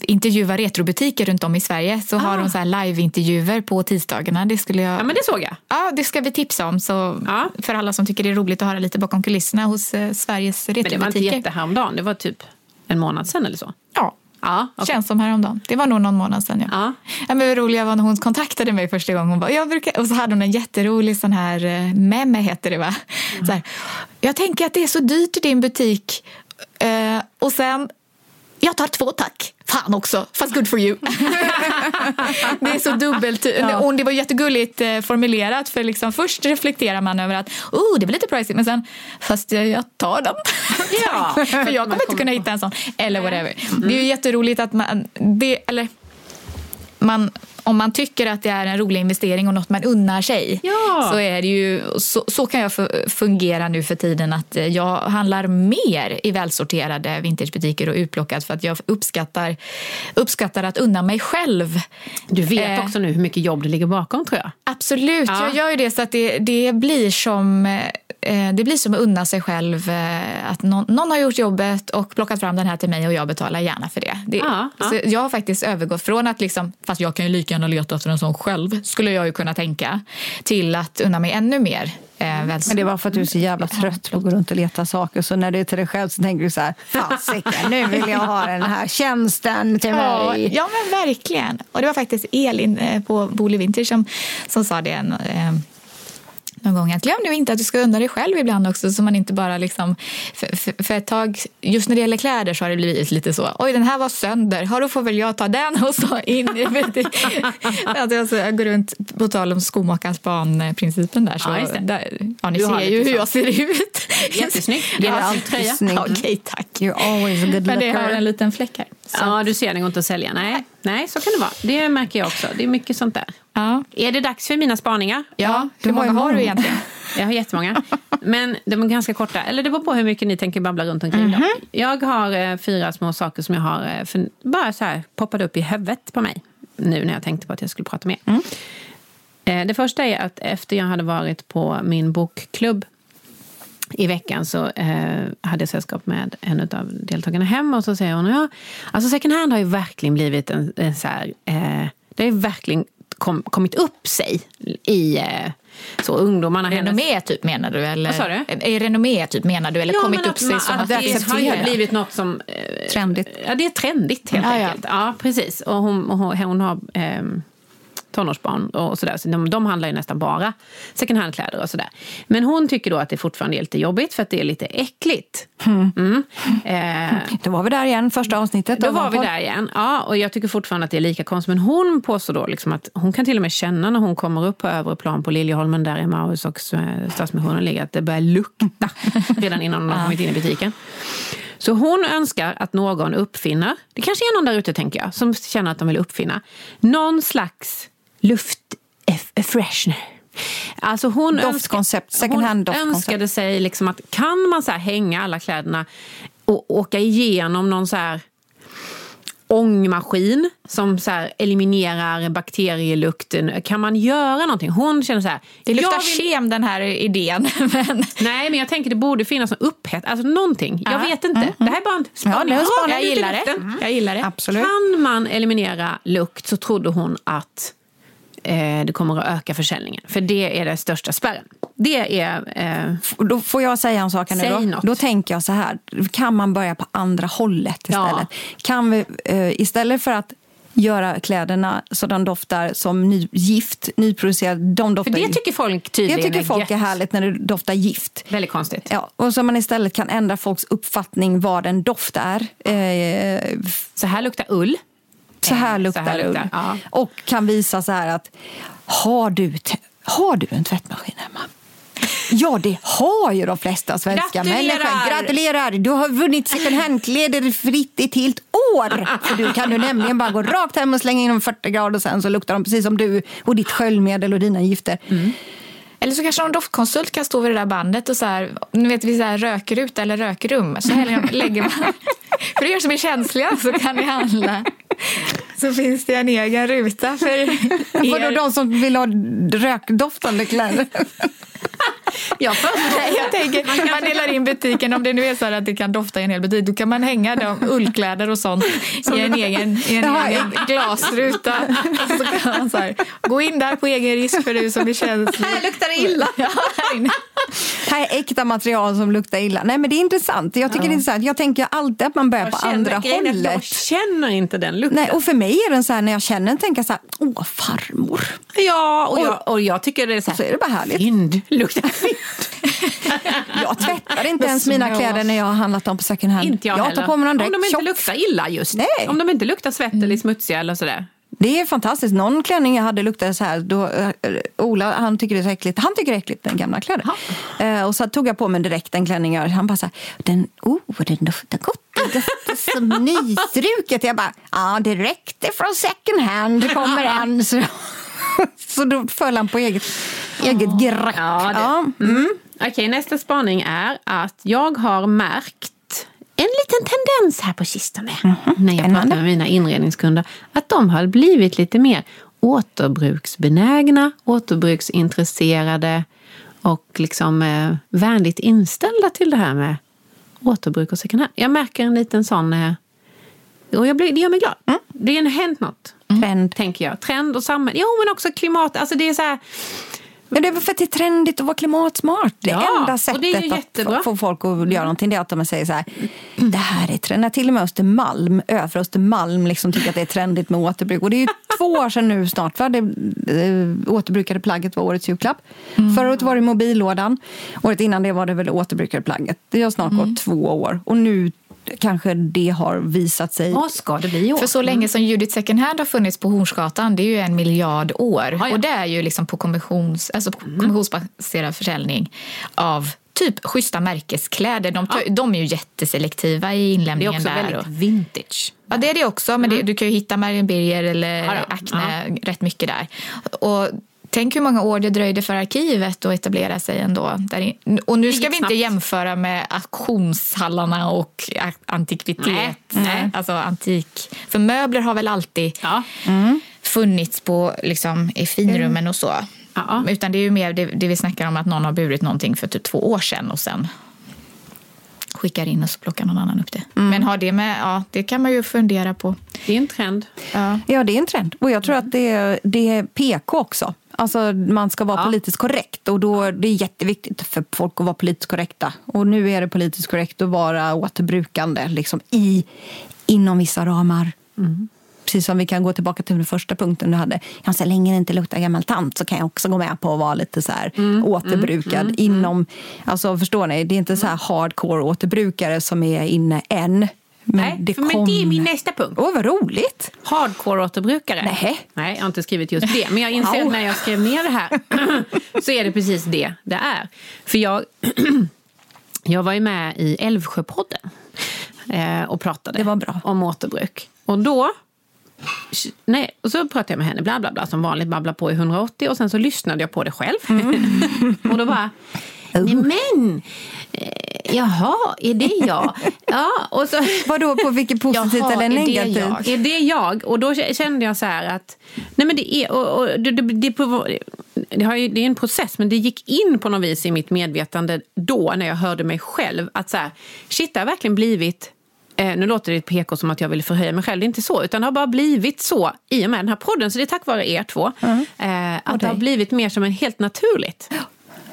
intervjuar retrobutiker runt om i Sverige. Så ah. har de så här live-intervjuer på tisdagarna. Det skulle jag... Ja, men det såg jag. Ja, det ska vi tipsa om. Så ah. För alla som tycker det är roligt att höra lite bakom kulisserna hos eh, Sveriges retrobutiker. Men det var inte jättehäromdagen. Det var typ en månad sedan eller så. Ja. Ja, okay. Känns som häromdagen. Det var nog någon månad sedan. Ja. Ja. Ja, men vad rolig jag var när hon kontaktade mig första gången. Hon bara, jag brukar... Och så hade hon en jätterolig sån här meme heter det va? Mm. Så här, jag tänker att det är så dyrt i din butik. Eh, och sen, jag tar två tack. Fan också, fast good for you. Det är så dubbelt. Ja. Och det var jättegulligt formulerat. För liksom, först reflekterar man över att oh, det blir lite pricey, men sen fast jag tar dem. Ja, för jag kommer inte kunna hitta en sån. Eller whatever. Mm. Det är ju jätteroligt att man... Det, eller, man om man tycker att det är en rolig investering och något man unnar sig ja. Så är det ju så, så kan jag fungera nu för tiden att jag handlar mer i välsorterade vintagebutiker och utplockat för att jag uppskattar uppskattar att unna mig själv. Du vet eh, också nu hur mycket jobb det ligger bakom tror jag. Absolut, ja. Jag gör ju det så att det, det blir som eh, det blir som att unna sig själv eh, att någon, någon har gjort jobbet och plockat fram den här till mig och jag betalar gärna för det. Det ja, ja. Så jag har faktiskt övergått från att liksom, fast jag kan ju lika och leta efter en sån själv, skulle jag ju kunna tänka till att unna mig ännu mer. Mm. Väl, men det var för att du är så jävla trött och går runt och letar saker. Så när det är till dig själv så tänker du så här, fasiken, nu vill jag ha den här tjänsten till mig. Ja, men verkligen. Och det var faktiskt Elin på Boli Vinter som, som sa det en... Eh, någon gång att glöm nu inte att du ska undra dig själv ibland också, så man inte bara liksom för, för, för ett tag, just när det gäller kläder så har det blivit lite så, oj den här var sönder, har du får väl jag ta den och så in alltså, jag går runt på tal om skomakarens barn-principen där, så ja, där, ja ni du ser ju hur så. Jag ser ut. Jättesnygg, det är ja, alltid snygg. Okej, okay, tack. You're always a good. Men det har en liten fläck här. Så. Ja, du ser den går inte att sälja. Nej. Nej, så kan det vara. Det märker jag också. Det är mycket sånt där. Ja. Är det dags för mina spaningar? Ja, hur många har du egentligen? Jag har jättemånga. Men de är ganska korta. Eller det beror på hur mycket ni tänker babbla runt omkring. Mm-hmm. Jag har fyra små saker som jag har för, bara så här poppade upp i huvudet på mig. Nu när jag tänkte på att jag skulle prata med. Mm. Det första är att efter jag hade varit på min bokklubb i veckan så eh, hade jag sällskap med en av deltagarna hem och så säger hon, ja, alltså second hand har ju verkligen blivit en, en så här, eh, det har ju verkligen kom, kommit upp sig i eh, så ungdomarna. Renommé typ menar du? Eller, vad sa du? Är renommé typ menar du? Eller ja, kommit upp sig man, som att det har ju blivit något som eh, trendigt. Ja, det är trendigt helt ja, enkelt. Ja. Ja, precis. Och hon, och hon, hon har eh, tonårsbarn och sådär. Så de, de handlar ju nästan bara second hand-kläder och sådär. Men hon tycker då att det fortfarande är lite jobbigt för att det är lite äckligt. Mm. Mm. Eh, då var vi där igen, första avsnittet. Då var vi där igen, ja. Och jag tycker fortfarande att det är lika konstigt. Men hon påstår då liksom att hon kan till och med känna när hon kommer upp på övre plan på Liljeholmen där Emmaus och Stadsmissionen ligger att det börjar lukta redan innan hon har kommit in i butiken. Så hon önskar att någon uppfinner, det kanske är någon där ute tänker jag, som känner att de vill uppfinna någon slags luft-freshener. Alltså hon, doftkoncept, önskade, hon doftkoncept. önskade sig liksom att kan man så här hänga alla kläderna och åka igenom någon så här ångmaskin som så här eliminerar bakterielukten. Kan man göra någonting? Hon känner så här... Det luktar vill... kem den här idén. Men... Nej, men jag tänker det borde finnas en upphett. Alltså någonting. Jag uh-huh. vet inte. Mm-hmm. Det här är bara en spaning. Ja, jag, jag gillar det. Mm. Jag gillar det. Absolut. Kan man eliminera lukt så trodde hon att eh, det kommer att öka försäljningen. För det är den största spärren. Det är... Eh... Då får jag säga en sak nu. Säg då. Något. Då tänker jag så här. Kan man börja på andra hållet istället? Ja. Kan vi eh, istället för att göra kläderna så de doftar som ny, gift, nyproducerad. De doftar för det tycker folk tydligen. Jag tycker folk är härligt när det doftar gift. Väldigt konstigt. Ja, och så man istället kan ändra folks uppfattning vad en doft är. Eh, så här luktar ull. Så här luktar, så här luktar ull. Ja. Och kan visa så här att har du, har du en tvättmaskin hemma? Ja, det har ju de flesta svenska människor. Gratulerar! Du har vunnit second hand-kläder fritt i ett helt år. För du kan du nämligen bara gå rakt hem och slänga in dem fyrtio grader och sen så luktar de precis som du och ditt sköljmedel och dina gifter. Mm. Eller så kanske någon doftkonsult kan stå vid det där bandet och så här, nu vet vi så här rökruta eller rökrum. Så här lägger man. För er som är känsliga så kan ni handla. Så finns det en egen ruta för er. Vadå de som vill ha rökdoftande kläder? Ja, jag tänker, man, man delar in butiken om det nu är så att det kan dofta i en hel butik, då kan man hänga de ullkläder och sånt i en egen, i en ja, egen ja. glasruta så kan man så här, gå in där på egen risk för du som blir känslig. Här luktar det illa. Ja, här, här är äkta material som luktar illa. Nej men det är intressant, jag tycker ja. det är intressant. Jag tänker alltid att man börjar jag på känner, andra grejen, hållet. Jag känner inte den lukten. Nej, och för mig är den så här, när jag känner den tänker jag så här, åh farmor. Ja, och jag, och jag tycker det är så här, så är det bara härligt. Fynd, luktar jag tvättar inte ens mina kläder när jag har handlat dem på second hand. Inte jag jag tar på mig någon direkt. Om de inte luktar illa just. Nej. Om de inte luktar svett eller smutsiga eller sådär. Det är fantastiskt. Någon klänning jag hade luktade så här. Då, Ola, han tycker det är så äckligt. Han tycker det är äckligt, den gamla kläder. Eh, och så tog jag på mig direkt en klänning. Han bara så här, den, oh, den doftar gott. Det doftar som nystruket. Jag bara, ja, ah, direkt ifrån second hand kommer en så... Så då föll han på eget, eget oh. grack. Ja, ja. Mm. Okej, okay, nästa spaning är att jag har märkt en liten tendens här på sistone. Mm-hmm. När jag pratar med mina inredningskunder. Att de har blivit lite mer återbruksbenägna, återbruksintresserade. Och liksom eh, vänligt inställda till det här med återbruk och second hand. Jag märker en liten sån... Eh, och jag blir, det gör mig glad. Mm. Det har hänt något. Trend, tänker jag. Trend och samhälle. Jo, men också klimat. Alltså det är så här, Men det är för att det är trendigt att vara klimatsmart. Det ja, enda sättet det att få folk att göra någonting är att de säger så här: det här är trendigt. Till och med Östermalm, över Östermalm liksom tycker att det är trendigt med återbruk. Och det är ju två år sedan nu snart, va? Det äh, återbrukade plagget var årets julklapp. Mm. Förra året var det mobillådan. Året innan det var det väl återbrukade plagget. Det har snart gått mm. två år. Och nu kanske det har visat sig. Vad ska det bli år? För så länge som Judith Second Hand har funnits på Hornsgatan, det är ju en miljard år. Ah, ja. Och det är ju liksom på kommissions, alltså på kommissionsbaserad försäljning av typ schyssta märkeskläder. De, tar, ja. de är ju jätteselektiva i inlämningen där. Det är också där väldigt och, vintage. Ja, det är det också. Men mm. det, du kan ju hitta Marion Birger eller ja, ja. Acne ja. rätt mycket där. Och tänk hur många år det dröjde för arkivet att etablera sig ändå. Och nu ska vi inte jämföra med auktionshallarna och antikvitet. Nej, nej. Alltså antik. För möbler har väl alltid ja. mm. funnits på, liksom, i finrummen och så. Ja. Utan det är ju mer det, det vi snackar om, att någon har burit någonting för typ två år sedan och sen skickar in och så plockar någon annan upp det. Mm. Men har det med, ja, det kan man ju fundera på. Det är en trend. Ja, ja det är en trend. Och jag tror att det är, det är P K också. Alltså man ska vara ja. politiskt korrekt, och då det är jätteviktigt för folk att vara politiskt korrekta. Och nu är det politiskt korrekt att vara återbrukande liksom i, inom vissa ramar. Mm. Precis som vi kan gå tillbaka till den första punkten du hade. Ja, så länge det inte luktar gammal tant så kan jag också gå med på att vara lite så här mm, återbrukad mm, mm, inom, alltså förstår ni, det är inte så här hardcore återbrukare som är inne än. Men nej, det, kom... men det är min nästa punkt. Åh, oh, vad roligt. Hardcore-återbrukare. Nej. Nej, jag har inte skrivit just det. Men jag inser wow. när jag skrev ner det här så är det precis det det är. För jag, jag var ju med i Älvsjöpodden och pratade det var bra. om återbruk. Och då nej, och så pratade jag med henne bla bla bla som vanligt, babbla på i hundraåttio, och sen så lyssnade jag på det själv. Mm. Och då bara nej men eh, jaha, är det jag? Ja, och så vadå, på vilket positivt jaha, eller negativt? Är det, är det jag? Och då kände jag så här att nej men det är och, och det, det, det, det, har ju, det är en process, men det gick in på något vis i mitt medvetande då när jag hörde mig själv att så här, shit, det har verkligen blivit Eh, nu låter det P K som att jag vill förhöja mig själv. Det är inte så, utan det har bara blivit så i och med den här podden. Så det är tack vare er två. Mm. Eh, att det har blivit mer som en helt naturligt.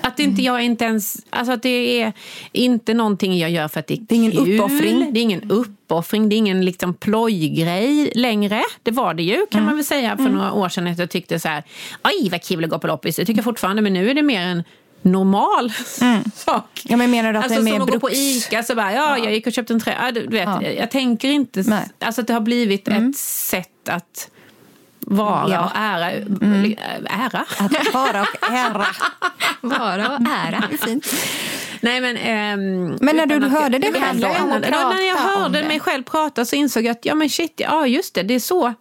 Att inte mm. jag inte ens... Alltså att det är inte någonting jag gör för att det är kul. Det är ingen uppoffring. Det är ingen uppoffring. Det är ingen liksom plojgrej längre. Det var det ju, kan mm. man väl säga, för mm. några år sedan. Att jag tyckte så här... Aj, vad kul att gå på loppis. Det tycker jag fortfarande, men nu är det mer en... normal mm. sak. Ja, men menar du att alltså, det är mer bruks? Alltså som går på IKEA så bara, ja, ja, jag gick och köpte en trä. Ja, du vet, ja. jag tänker inte... Nej. Alltså att det har blivit mm. ett sätt att vara ja. och ära. Mm. Ära? Att vara och ära. Vara och ära. Det är fint. Nej, men... Äm, men när du hörde det själv då? När jag hörde mig själv prata så insåg jag att, ja men shit, ja just det, det är så...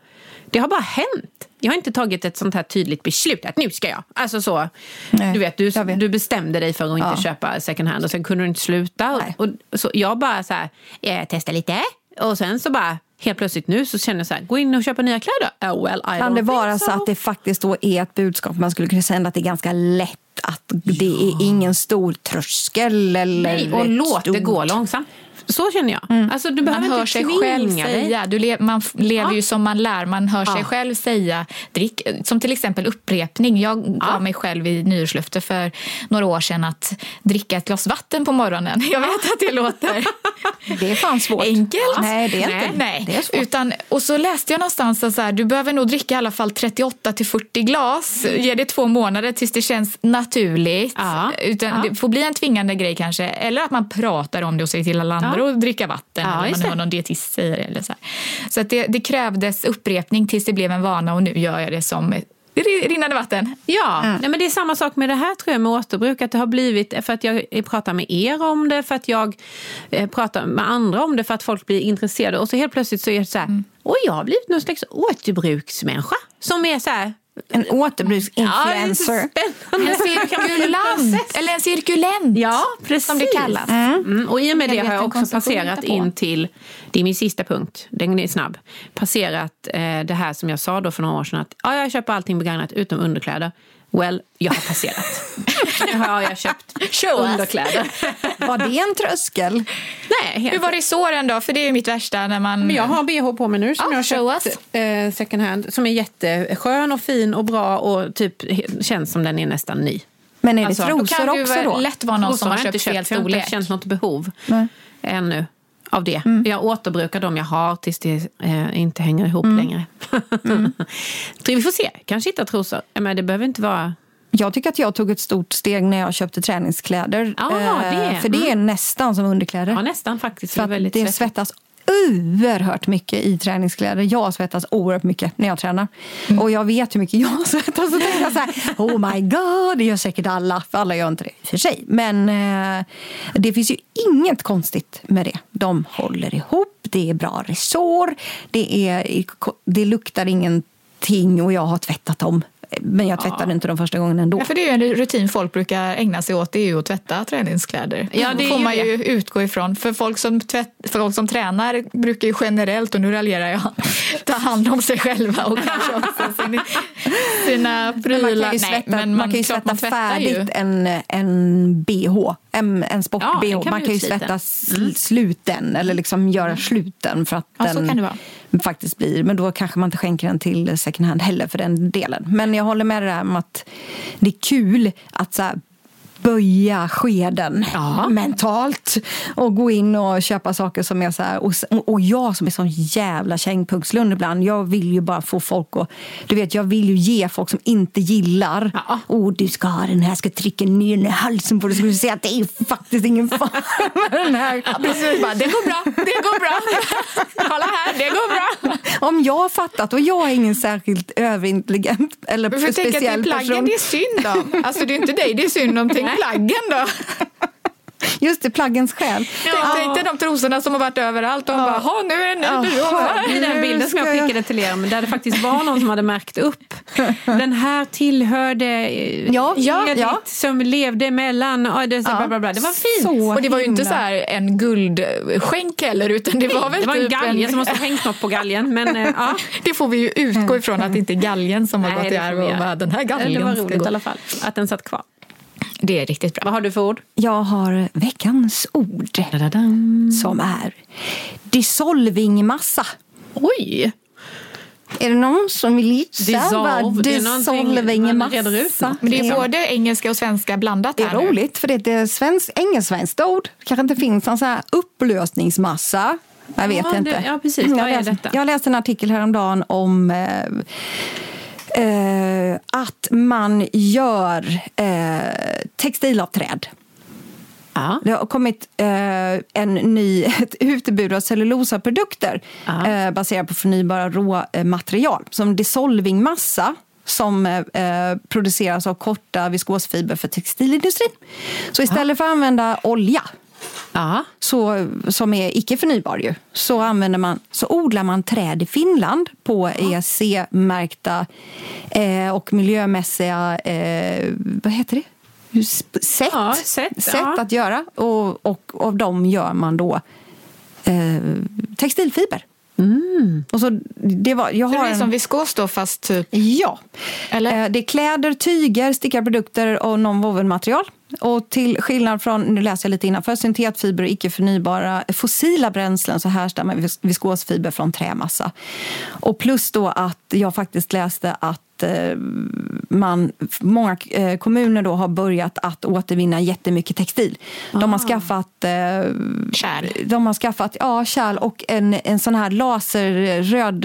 Det har bara hänt. Jag har inte tagit ett sånt här tydligt beslut att nu ska jag. Alltså så, nej, du vet, du, vet, du bestämde dig för att inte ja. köpa second hand och sen kunde du inte sluta. Och, och, så jag bara så här, jag testar lite. Och sen så bara, helt plötsligt nu så känner jag så här, gå in och köpa nya kläder. Oh, well, I kan det vara so. så att det faktiskt då är ett budskap man skulle kunna säga att det är ganska lätt, att det ja. är ingen stor tröskel eller nej, och låt det gå långsamt. Så känner jag. Mm. Alltså, du behöver man hör sig själv säga. Du le- man f- lever ja. ju som man lär. Man hör ja. sig själv säga. Drick, som till exempel upprepning. Jag gav ja. mig själv i nyårslöfte för några år sedan att dricka ett glas vatten på morgonen. Jag vet att det låter... det är fan svårt. Enkelt. Ja. Nej, det är inte. Nej. Nej. Det är svårt. Utan, och så läste jag någonstans att så här, du behöver nog dricka i alla fall trettioåtta till fyrtio glas. Mm. Ge det två månader tills det känns naturligt. Ja. Utan, ja. Det får bli en tvingande grej kanske. Eller att man pratar om det och säger till alla andra. Ja. Och dricka vatten ja, eller man har någon dietist säger det, eller så här. Så att det, det krävdes upprepning tills det blev en vana, och nu gör jag det som rinnande vatten. Ja, mm. Nej, men det är samma sak med det här tror jag med återbruk, att det har blivit för att jag pratar med er om det, för att jag pratar med andra om det, för att folk blir intresserade, och så helt plötsligt så är det så här, mm. och jag har blivit någon slags återbruksmänniska som är så här. En återbruksinfluencer. Ja, en cirkulant. Eller en cirkulent. Ja, precis. Som det kallas. Mm. Mm. Och i och med det har jag också passerat in till, det är min sista punkt, den är snabb. Passerat eh, det här som jag sa då för några år sedan, att ja, jag köper allting begagnat utom underkläder. Well, jag har passerat. Nu har jag köpt underkläder. Var det en tröskel? Nej, hur var det i såren då? För det är ju mitt värsta när man... Men jag har B H på mig nu som ja, jag har köpt eh, second hand. Som är jätteskön och fin och bra och typ känns som den är nästan ny. Men är det alltså, trosor då också då? Det kan ju lätt vara någon trosor som har köpt fel storlek. Jag har inte känt något behov Nej. ännu av det. Mm. Jag återbrukar dem jag har tills det eh, inte hänger ihop mm. längre. mm. Vi får se. Kanske hitta trosor. Men det behöver inte vara... Jag tycker att jag tog ett stort steg när jag köpte träningskläder. Ah, det. För det är mm. nästan som underkläder. Ja, nästan faktiskt. För det, det svettas oerhört mycket i träningskläder. Jag svettas oerhört mycket när jag tränar. Mm. Och jag vet hur mycket jag svettas. Så tänker jag så här, oh my god, det gör säkert alla. För alla gör inte det för sig. Men eh, det finns ju inget konstigt med det. De håller ihop, det är bra resår. Det, är, det luktar ingenting och jag har tvättat dem. Men jag tvättade ja. inte de första gången ändå. Ja, för det är ju en rutin folk brukar ägna sig åt. Det är ju att tvätta träningskläder. Ja, det får man ju utgå ifrån. För folk som, tvätt, för folk som tränar brukar ju generellt, och nu raljerar jag, ta hand om sig själva och kanske också sin, sina prylar. Nej, men man kan ju svätta färdigt en, en B H. En, en sport-B H. Ja, man kan ju svätta sluten. sluten. Eller liksom göra sluten för att ja, den... så kan det vara. Faktiskt blir, men då kanske man inte skänker den till second hand heller för den delen. Men jag håller med det där med att det är kul att så här böja skeden ja. mentalt och gå in och köpa saker som är så här, och, och jag som är sån jävla kängpunkslund ibland, jag vill ju bara få folk och, du vet, jag vill ju ge folk som inte gillar ja. oh, du ska ha den här, ska trycka ner den här halsen på dig, ska du säga att det är faktiskt ingen fara med den här ja, precis, bara, det går bra, det går bra kolla här, det går bra om jag har fattat, och jag är ingen särskilt överintelligent eller speciell person. Tänk att det är plaggen, det är synd om alltså det är inte dig, det är synd om ting. Plaggen då? Just det, plaggens själ. Ja. Inte de trosorna som har varit överallt. De ja. bara, ha nu är det nu. Ja. I den bilden som jag skickade till er, där det faktiskt var någon som hade märkt upp. Den här tillhörde ja. Ja. Ja. som levde mellan. Och det, så, ja. bla, bla, bla. Det var fint. Så och det var ju inte så här en guldskänk heller, utan det var väl det var en typ galge en... som måste ha hängt något på galgen. Men, ja. Det får vi ju utgå ifrån att det inte är galgen som har Nej, gått i arv. Och bara, den här galgen. Det var roligt i alla fall, att den satt kvar. Det är riktigt bra. Vad har du för ord? Jag har veckans ord. Da-da-dam. Som är dissolvingmassa. Oj! Är det någon som vill gissa vad dissolvingmassa? Men det är både engelska och svenska blandat här. Det är här roligt, nu. För det är ett svensk, engelsvenskt ord. Det kanske inte finns någon sån här upplösningsmassa. Jag vet ja, inte. Det, ja, precis. Jag, läst, detta? jag läste en artikel häromdagen om... Eh, Uh, att man gör uh, textil av träd. Ah. Det har kommit uh, en ny, ett utbud av cellulosaprodukter ah. uh, baserat på förnybara råmaterial som dissolvingmassa som uh, produceras av korta viskosfiber för textilindustrin. Så istället ah. för att använda olja ah. så, som är icke förnybar ju, så använder man, så odlar man träd i Finland på E C-märkta eh, och miljömässiga eh, vad heter det? Sätt, ja, sätt, sätt ja. att göra, och, och av dem gör man då eh, textilfiber. Mm. Och så det var, jag har så det är en, som viskos då, fast typ? Ja, eller? Eh, det är kläder, tyger, stickarprodukter och non-woven-material. Och till skillnad från, nu läser jag lite innanför, syntetfiber och icke-förnybara fossila bränslen, så härstammar viskosfiber från trämassa. Och plus då att jag faktiskt läste att eh, man, många eh, kommuner då har börjat att återvinna jättemycket textil. De ah. har skaffat... Eh, kärl. De har skaffat, ja, kärl och en, en sån här laserröd,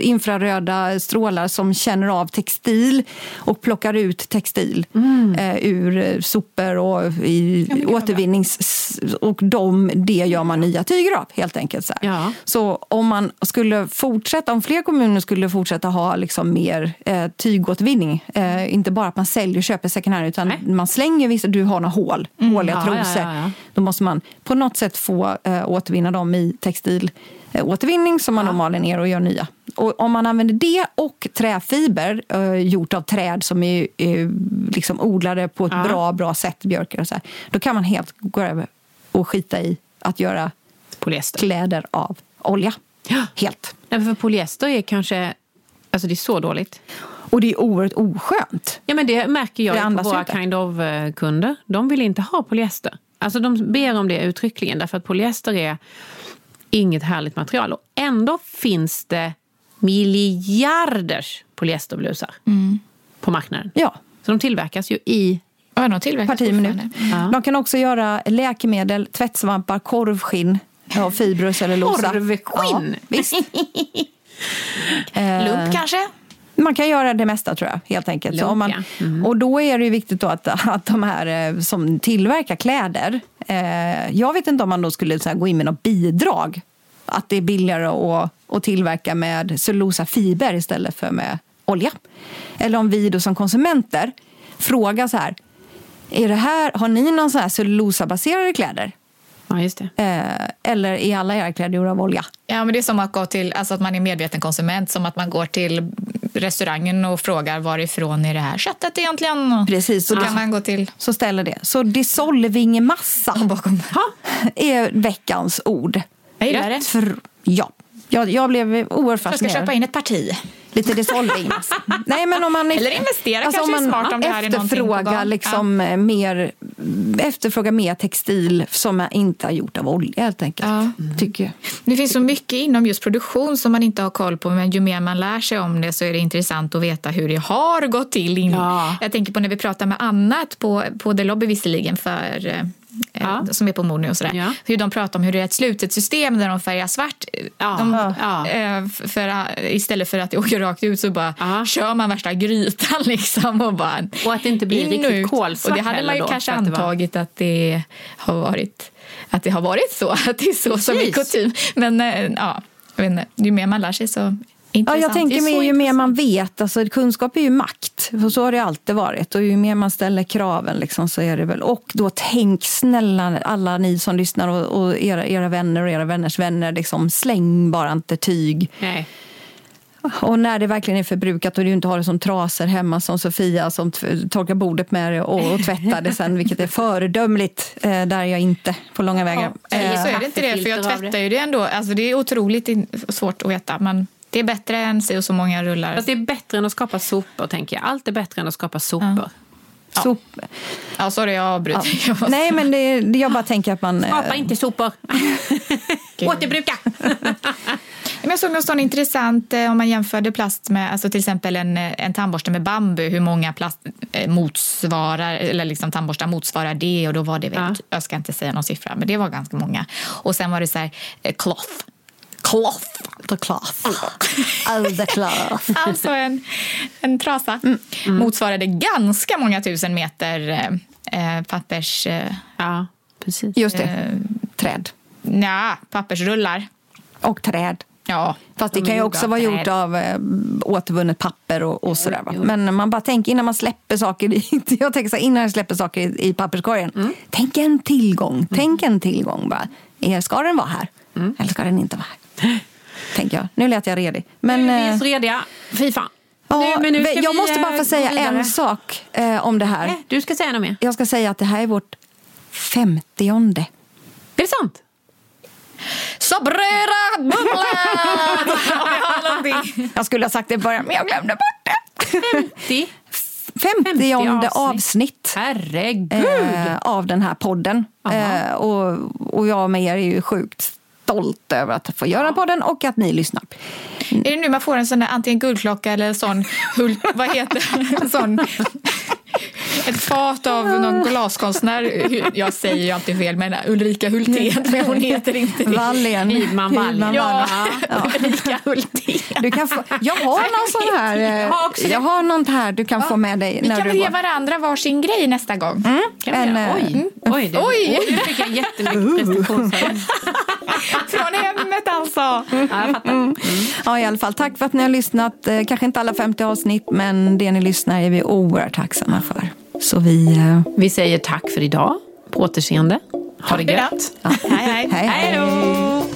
infraröda strålar som känner av textil och plockar ut textil mm. eh, ur sopor och i ja, återvinnings... Och de, det gör man nya tyger av, helt enkelt. Så, ja. så om man skulle fortsätta, om fler kommuner skulle fortsätta ha liksom mer eh, tygåtervinning, eh, inte bara att man säljer och köper second hand, utan Nej. man slänger vissa, du har några hål, mm, håliga ja, trosor. Ja, ja, ja. Då måste man på något sätt få eh, återvinna dem i textil eh, återvinning som man ja. maler ner och gör nya. Och om man använder det och träfiber eh, gjort av träd som är eh, liksom odlade på ett ja. bra, bra sätt, björkar och så här, då kan man helt gå över och skita i att göra polyester. Kläder av olja. Ja. Helt. Nej, för polyester är kanske, alltså det är så dåligt. Och det är oerhört oskönt. Ja, men det märker jag det på våra kind of kunder. De vill inte ha polyester. Alltså de ber om det uttryckligen därför att polyester är inget härligt material. Och ändå finns det miljarders polyesterblusar mm. på marknaden. Ja. Så de tillverkas ju i ja, de tillverkas partiminut. Ja. De kan också göra läkemedel, tvättsvampar, korvskinn av fibrus eller losa. Korvskinn? Ja, visst. Lump kanske? Man kan göra det mesta tror jag, helt enkelt. Långa. Så om man, mm. Och då är det ju viktigt då att, att de här som tillverkar kläder, eh, jag vet inte om man då skulle så här, gå in med något bidrag. Att det är billigare att, att tillverka med cellulosafiber istället för med olja. Eller om vi då som konsumenter frågar så här, är det här, har ni någon sån här cellulosabaserade kläder? Ja, just det. Eh, eller i alla era kläder gjorda av olja? Ja, men det är som att gå till, alltså att man är medveten konsument, som att man går till restaurangen och frågar varifrån är det här köttet egentligen? Precis, så ja. Kan man gå till. Så ställer det. Så dissolvingemassa bakom. Är veckans ord. Jag gillar det. För, ja, jag, jag blev oerhört fascinerad. Jag ska köpa in ett parti. Lite dissolvingemassa. Nej, men om man eller investera alltså, kanske om man smart om det här är någonting på gång. Liksom, ja. mer, efterfråga mer textil som inte har gjort av olja helt enkelt. Ja. Mm. Tycker jag. Det finns så mycket inom just produktion som man inte har koll på, men ju mer man lär sig om det så är det intressant att veta hur det har gått till. In. Ja. Jag tänker på när vi pratar med annat på, på The Lobby visserligen för... Ja. Som är på mod nu och sådär. Ja. Hur de pratar om hur det är ett slutet system där de färgar svart. Ja. De, ja. För, för, istället för att det åker rakt ut så bara ja. Kör man värsta grytan liksom. Och, bara, och att det inte blir riktigt kolsvart. Och det hade man ju då, kanske antagit att det har varit att det har varit så. Att det är så som i kutym. Men ja, jag vet inte, ju mer man lär sig så... Ja, jag tänker mig ju mer man vet, alltså kunskap är ju makt, för så har det alltid varit, och ju mer man ställer kraven liksom, så är det väl, och då tänk snälla alla ni som lyssnar och, och era, era vänner och era vänners vänner liksom, släng bara inte tyg. Nej. Och när det verkligen är förbrukat och du inte har det som traser hemma som Sofia som t- torkar bordet med det och, och tvättar det sen, vilket är föredömligt, eh, där jag inte på långa vägar. Ja, så är det inte det, för jag tvättar ju det ändå, alltså det är otroligt svårt att veta, men det är bättre än så och så många rullar. Fast det är bättre än att skapa sopor, tänker jag. Allt är bättre än att skapa sopor. Ja, sop... ja sorry, jag avbryter. Ja. Nej, men det, det, jag bara tänker att man... Skapa äh... inte sopor. Återbruka. Men jag såg något sådant intressant om man jämförde plast med, alltså till exempel en, en tandborste med bambu, hur många plast motsvarar, eller liksom tandborstar motsvarar det, och då var det väl, ja. Jag ska inte säga någon siffra, men det var ganska många. Och sen var det så här, cloth. Cloth. The cloth. All the cloth. Alltså en, en trasa. Mm. Mm. Motsvarade ganska många tusen meter eh, pappers... Eh, ja, precis. Just det. Eh, träd. Nja, pappersrullar. Och träd. Ja. Fast det kan ju också vara gjort av eh, återvunnet papper och, och sådär. Va? Men man bara tänker innan man släpper saker i, jag tänker så här, innan jag släpper saker i, i papperskorgen. Mm. Tänk en tillgång. Mm. Tänk en tillgång bara. Ska den vara här? Mm. Eller ska den inte vara här? Tänker jag. Nu lät jag redig. Men, nu är vi så rediga. Fy fan. Ja, nu, men nu ska jag vi måste bara få säga en sak eh, om det här. Nej, du ska säga något mer. Jag ska säga att det här är vårt femtionde. Är det sant? Sabrera bubbla! Jag skulle ha sagt det i början, men jag glömde bort det. femtio femtionde avsnitt. Herregud. Eh, av den här podden. Eh, och, och jag med er är ju sjukt stolt över att få göra podden och att ni lyssnar. Mm. Är det nu man får en sån där antingen guldklocka eller en sån hul, vad heter en sån ett fat av någon glaskonstnär, jag säger ju alltid fel, men Ulrika Hultén, men hon heter inte det. Vallén. Hydman Vallén. Ja, ja. Ulrika Hultén. Du kan få, jag har någon sån här, jag har något här du kan ja. Få med dig när du går. Vi kan ge varandra varsin grej nästa gång. Mm. En, en, oj, oj, det, oj. oj, du fick en jättemycket prestation. Från hemmet alltså. Mm. Ja, jag fattar. Mm. Ja, i alla fall. Tack för att ni har lyssnat. Kanske inte alla femtio avsnitt, men det ni lyssnar är vi oerhört tacksamma för. Så vi, eh... vi säger tack för idag. På återseende. Ha det gött. Ja. Hej, hej. Hej, hej. Hejdå.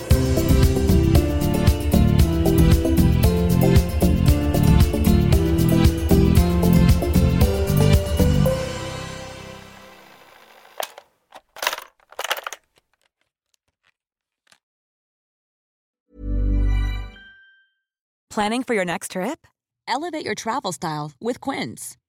Planning for your next trip? Elevate your travel style with Quince.